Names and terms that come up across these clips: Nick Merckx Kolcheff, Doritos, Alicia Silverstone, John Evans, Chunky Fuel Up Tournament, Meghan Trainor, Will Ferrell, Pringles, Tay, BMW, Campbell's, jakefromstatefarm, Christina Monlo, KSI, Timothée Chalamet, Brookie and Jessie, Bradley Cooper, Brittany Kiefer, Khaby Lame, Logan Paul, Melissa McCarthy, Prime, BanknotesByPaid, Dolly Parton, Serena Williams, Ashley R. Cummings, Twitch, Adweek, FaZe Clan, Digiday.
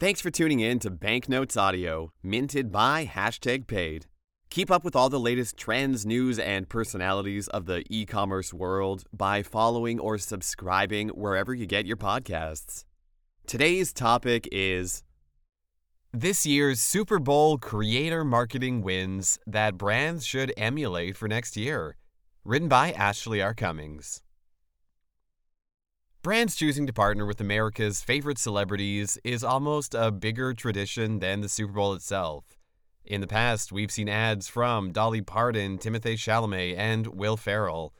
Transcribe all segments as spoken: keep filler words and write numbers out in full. Thanks for tuning in to Banknotes Audio, minted by hashtag paid. Keep up with all the latest trends, news, and personalities of the e-commerce world by following or subscribing wherever you get your podcasts. Today's topic is this year's Super Bowl creator marketing wins that brands should emulate for next year, written by Ashley R. Cummings. Brands choosing to partner with America's favorite celebrities is almost a bigger tradition than the Super Bowl itself. In the past, we've seen ads from Dolly Parton, Timothée Chalamet, and Will Ferrell.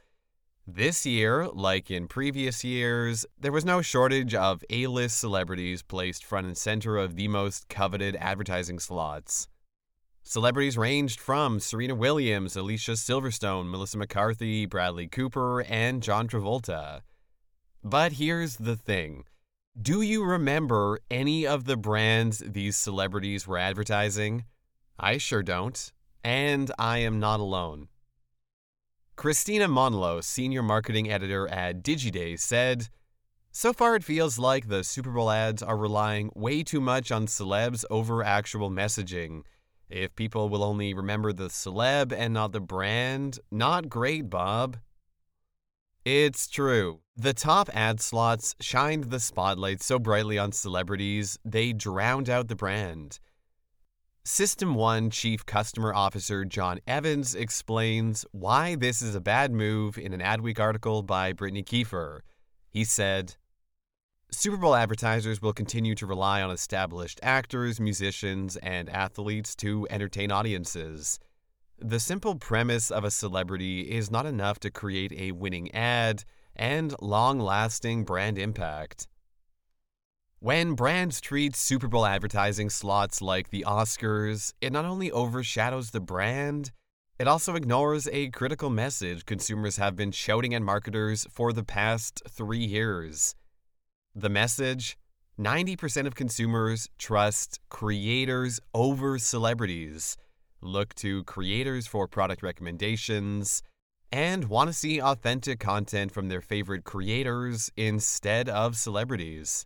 This year, like in previous years, there was no shortage of A-list celebrities placed front and center of the most coveted advertising slots. Celebrities ranged from Serena Williams, Alicia Silverstone, Melissa McCarthy, Bradley Cooper, and John Travolta. But here's the thing. Do you remember any of the brands these celebrities were advertising? I sure don't, and I am not alone. Christina Monlo, senior marketing editor at Digiday, said, "So far it feels like the Super Bowl ads are relying way too much on celebs over actual messaging. If people will only remember the celeb and not the brand, not great, Bob." It's true. The top ad slots shined the spotlight so brightly on celebrities, they drowned out the brand. System one Chief Customer Officer John Evans explains why this is a bad move in an Adweek article by Brittany Kiefer. He said, "Super Bowl advertisers will continue to rely on established actors, musicians, and athletes to entertain audiences. The simple premise of a celebrity is not enough to create a winning ad and long-lasting brand impact." When brands treat Super Bowl advertising slots like the Oscars, it not only overshadows the brand, it also ignores a critical message consumers have been shouting at marketers for the past three years. The message: ninety percent of consumers trust creators over celebrities, look to creators for product recommendations, and want to see authentic content from their favorite creators instead of celebrities.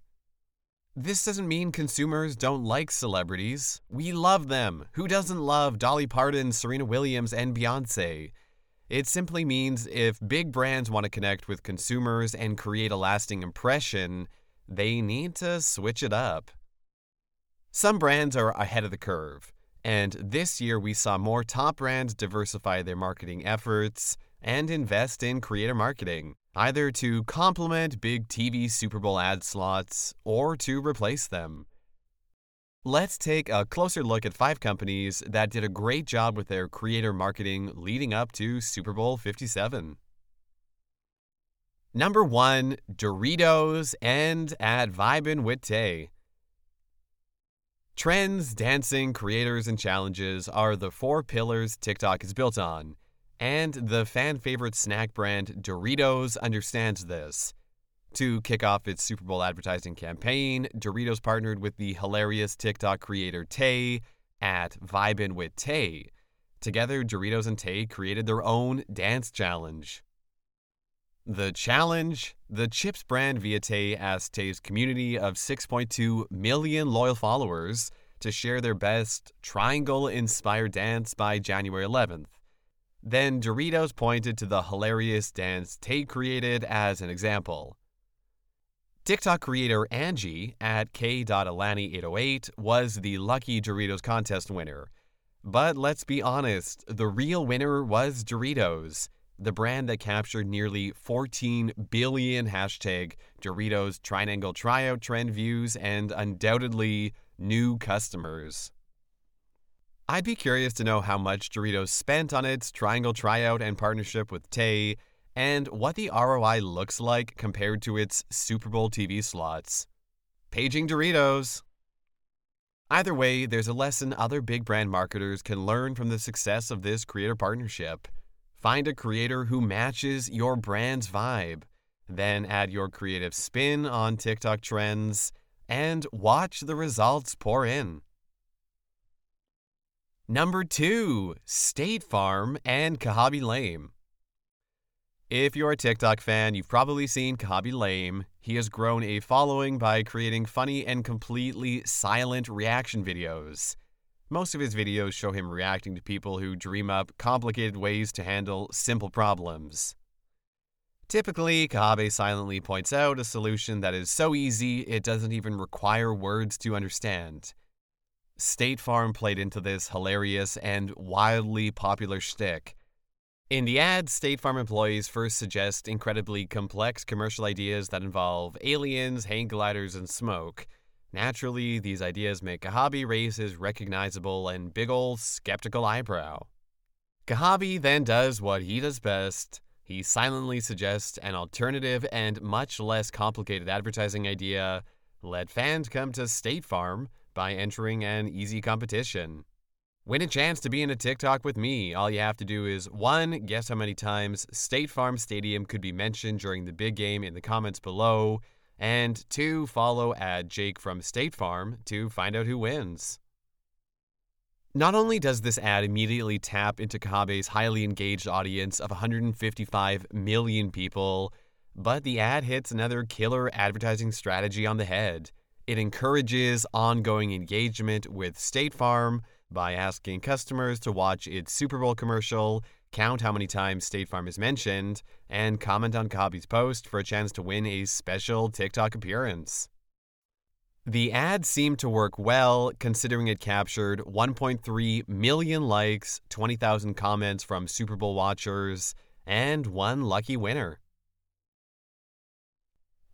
This doesn't mean consumers don't like celebrities. We love them. Who doesn't love Dolly Parton, Serena Williams, and Beyoncé? It simply means if big brands want to connect with consumers and create a lasting impression, they need to switch it up. Some brands are ahead of the curve, and this year we saw more top brands diversify their marketing efforts and invest in creator marketing, either to complement big T V Super Bowl ad slots or to replace them. Let's take a closer look at five companies that did a great job with their creator marketing leading up to Super Bowl fifty-seven. Number one, Doritos and at Vibin' with Tay. Trends, dancing, creators, and challenges are the four pillars TikTok is built on, and the fan-favorite snack brand Doritos understands this. To kick off its Super Bowl advertising campaign, Doritos partnered with the hilarious TikTok creator Tay at Vibin' with Tay. Together, Doritos and Tay created their own dance challenge. The challenge: the chips brand via Tay asked Tay's community of six point two million loyal followers to share their best triangle-inspired dance by January eleventh. Then Doritos pointed to the hilarious dance Tay created as an example. TikTok creator Angie at k dot alani eight oh eight was the lucky Doritos contest winner. But let's be honest, the real winner was Doritos, the brand that captured nearly fourteen billion hashtag Doritos Triangle Tryout trend views and undoubtedly new customers. I'd be curious to know how much Doritos spent on its Triangle Tryout and partnership with Tay, and what the R O I looks like compared to its Super Bowl T V slots. Paging Doritos! Either way, there's a lesson other big brand marketers can learn from the success of this creator partnership. Find a creator who matches your brand's vibe, then add your creative spin on TikTok trends, and watch the results pour in. Number two, State Farm and Khaby Lame. If you're a TikTok fan, you've probably seen Khaby Lame. He has grown a following by creating funny and completely silent reaction videos. Most of his videos show him reacting to people who dream up complicated ways to handle simple problems. Typically, Khaby silently points out a solution that is so easy it doesn't even require words to understand. State Farm played into this hilarious and wildly popular shtick. In the ad, State Farm employees first suggest incredibly complex commercial ideas that involve aliens, hang gliders, and smoke. Naturally, these ideas make Khaby raise his recognizable and big ol' skeptical eyebrow. Khaby then does what he does best. He silently suggests an alternative and much less complicated advertising idea: let fans come to State Farm by entering an easy competition. Win a chance to be in a TikTok with me. All you have to do is one Guess how many times State Farm Stadium could be mentioned during the big game in the comments below. And two Follow at Jake from State Farm to find out who wins. Not only does this ad immediately tap into Khaby's highly engaged audience of one hundred fifty-five million people, but the ad hits another killer advertising strategy on the head. It encourages ongoing engagement with State Farm by asking customers to watch its Super Bowl commercial, count how many times State Farm is mentioned, and comment on Khaby's post for a chance to win a special TikTok appearance. The ad seemed to work well, considering it captured one point three million likes, twenty thousand comments from Super Bowl watchers, and one lucky winner.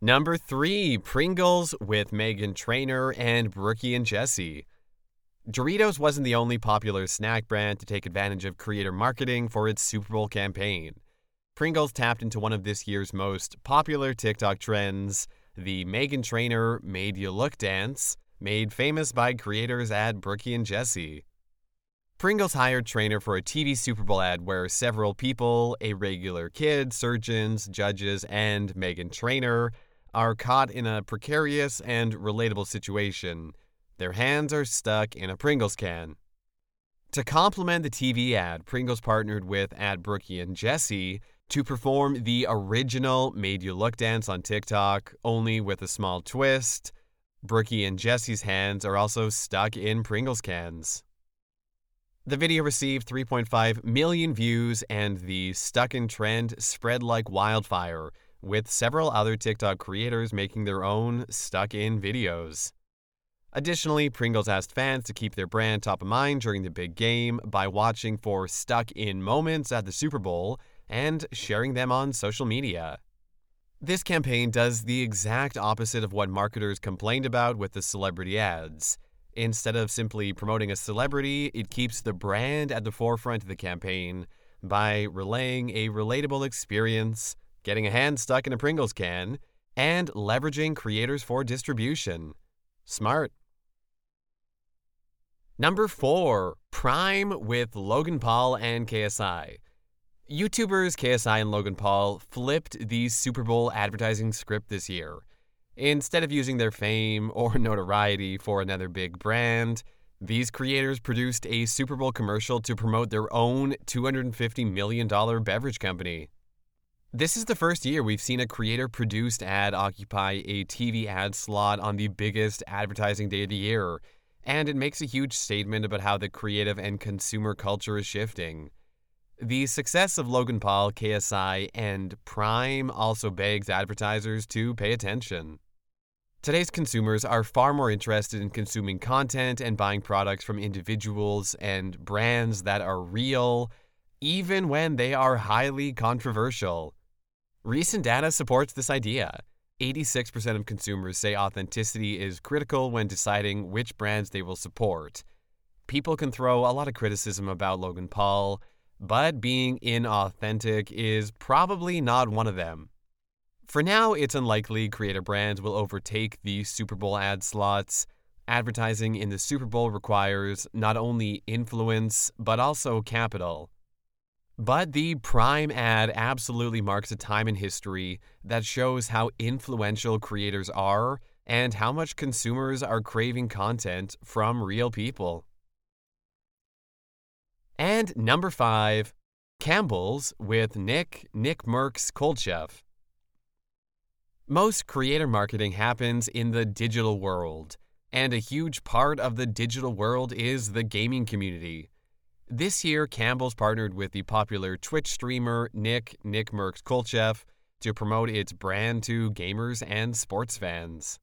Number three, Pringles with Meghan Trainor and Brookie and Jessie. Doritos wasn't the only popular snack brand to take advantage of creator marketing for its Super Bowl campaign. Pringles tapped into one of this year's most popular TikTok trends, the Meghan Trainor Made You Look dance, made famous by creators at Brookie and Jessie. Pringles hired Trainor for a T V Super Bowl ad where several people, a regular kid, surgeons, judges, and Meghan Trainor, are caught in a precarious and relatable situation. Their hands are stuck in a Pringles can. To complement the T V ad, Pringles partnered with at Brookie and Jessie to perform the original Made You Look dance on TikTok, only with a small twist. Brookie and Jessie's hands are also stuck in Pringles cans. The video received three point five million views, and the stuck in trend spread like wildfire, with several other TikTok creators making their own stuck in videos. Additionally, Pringles asked fans to keep their brand top of mind during the big game by watching for stuck-in moments at the Super Bowl and sharing them on social media. This campaign does the exact opposite of what marketers complained about with the celebrity ads. Instead of simply promoting a celebrity, it keeps the brand at the forefront of the campaign by relaying a relatable experience, getting a hand stuck in a Pringles can, and leveraging creators for distribution. Smart. Number four, Prime with Logan Paul and K S I. YouTubers K S I and Logan Paul flipped the Super Bowl advertising script this year. Instead of using their fame or notoriety for another big brand, these creators produced a Super Bowl commercial to promote their own two hundred fifty million dollars beverage company. This is the first year we've seen a creator-produced ad occupy a T V ad slot on the biggest advertising day of the year, and it makes a huge statement about how the creative and consumer culture is shifting. The success of Logan Paul, K S I, and Prime also begs advertisers to pay attention. Today's consumers are far more interested in consuming content and buying products from individuals and brands that are real, even when they are highly controversial. Recent data supports this idea. eighty-six percent of consumers say authenticity is critical when deciding which brands they will support. People can throw a lot of criticism about Logan Paul, but being inauthentic is probably not one of them. For now, it's unlikely creator brands will overtake the Super Bowl ad slots. Advertising in the Super Bowl requires not only influence, but also capital. But the Prime ad absolutely marks a time in history that shows how influential creators are and how much consumers are craving content from real people. And number five, Campbell's with Nick, Nick Merckx Kolcheff. Most creator marketing happens in the digital world, and a huge part of the digital world is the gaming community. This year, Campbell's partnered with the popular Twitch streamer Nick, Nick Merckx Kolcheff, to promote its brand to gamers and sports fans.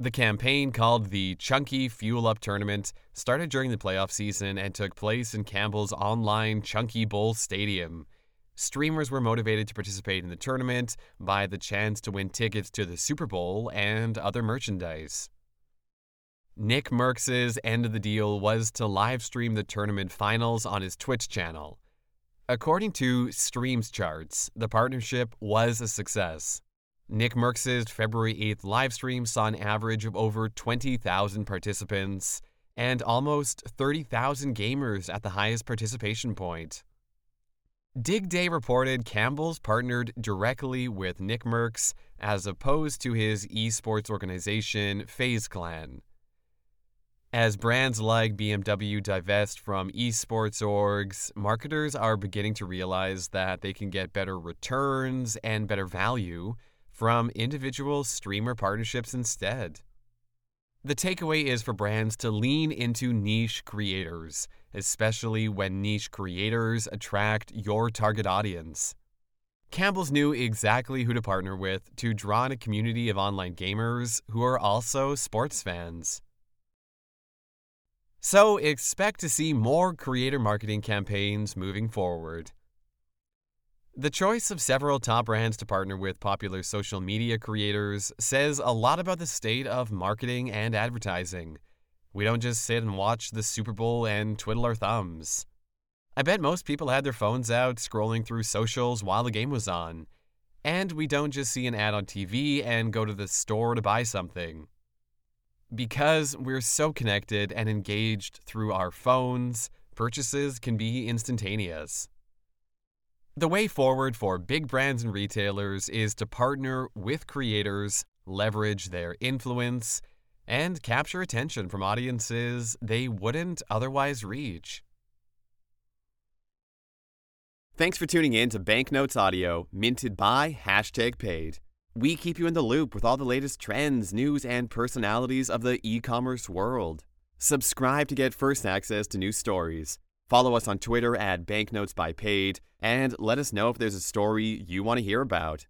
The campaign, called the Chunky Fuel Up Tournament, started during the playoff season and took place in Campbell's online Chunky Bowl Stadium. Streamers were motivated to participate in the tournament by the chance to win tickets to the Super Bowl and other merchandise. Nick Merckx's end of the deal was to live stream the tournament finals on his Twitch channel. According to Streams Charts, the partnership was a success. Nick Merckx's February eighth livestream saw an average of over twenty thousand participants and almost thirty thousand gamers at the highest participation point. Digiday reported Campbell's partnered directly with Nick Merckx as opposed to his esports organization, FaZe Clan. As brands like B M W divest from esports orgs, marketers are beginning to realize that they can get better returns and better value from individual streamer partnerships instead. The takeaway is for brands to lean into niche creators, especially when niche creators attract your target audience. Campbell's knew exactly who to partner with to draw in a community of online gamers who are also sports fans. So expect to see more creator marketing campaigns moving forward. The choice of several top brands to partner with popular social media creators says a lot about the state of marketing and advertising. We don't just sit and watch the Super Bowl and twiddle our thumbs. I bet most people had their phones out scrolling through socials while the game was on. And we don't just see an ad on T V and go to the store to buy something. Because we're so connected and engaged through our phones, purchases can be instantaneous. The way forward for big brands and retailers is to partner with creators, leverage their influence, and capture attention from audiences they wouldn't otherwise reach. Thanks for tuning in to Banknotes Audio, minted by hashtag paid. We keep you in the loop with all the latest trends, news, and personalities of the e-commerce world. Subscribe to get first access to new stories. Follow us on Twitter at BanknotesByPaid, and let us know if there's a story you want to hear about.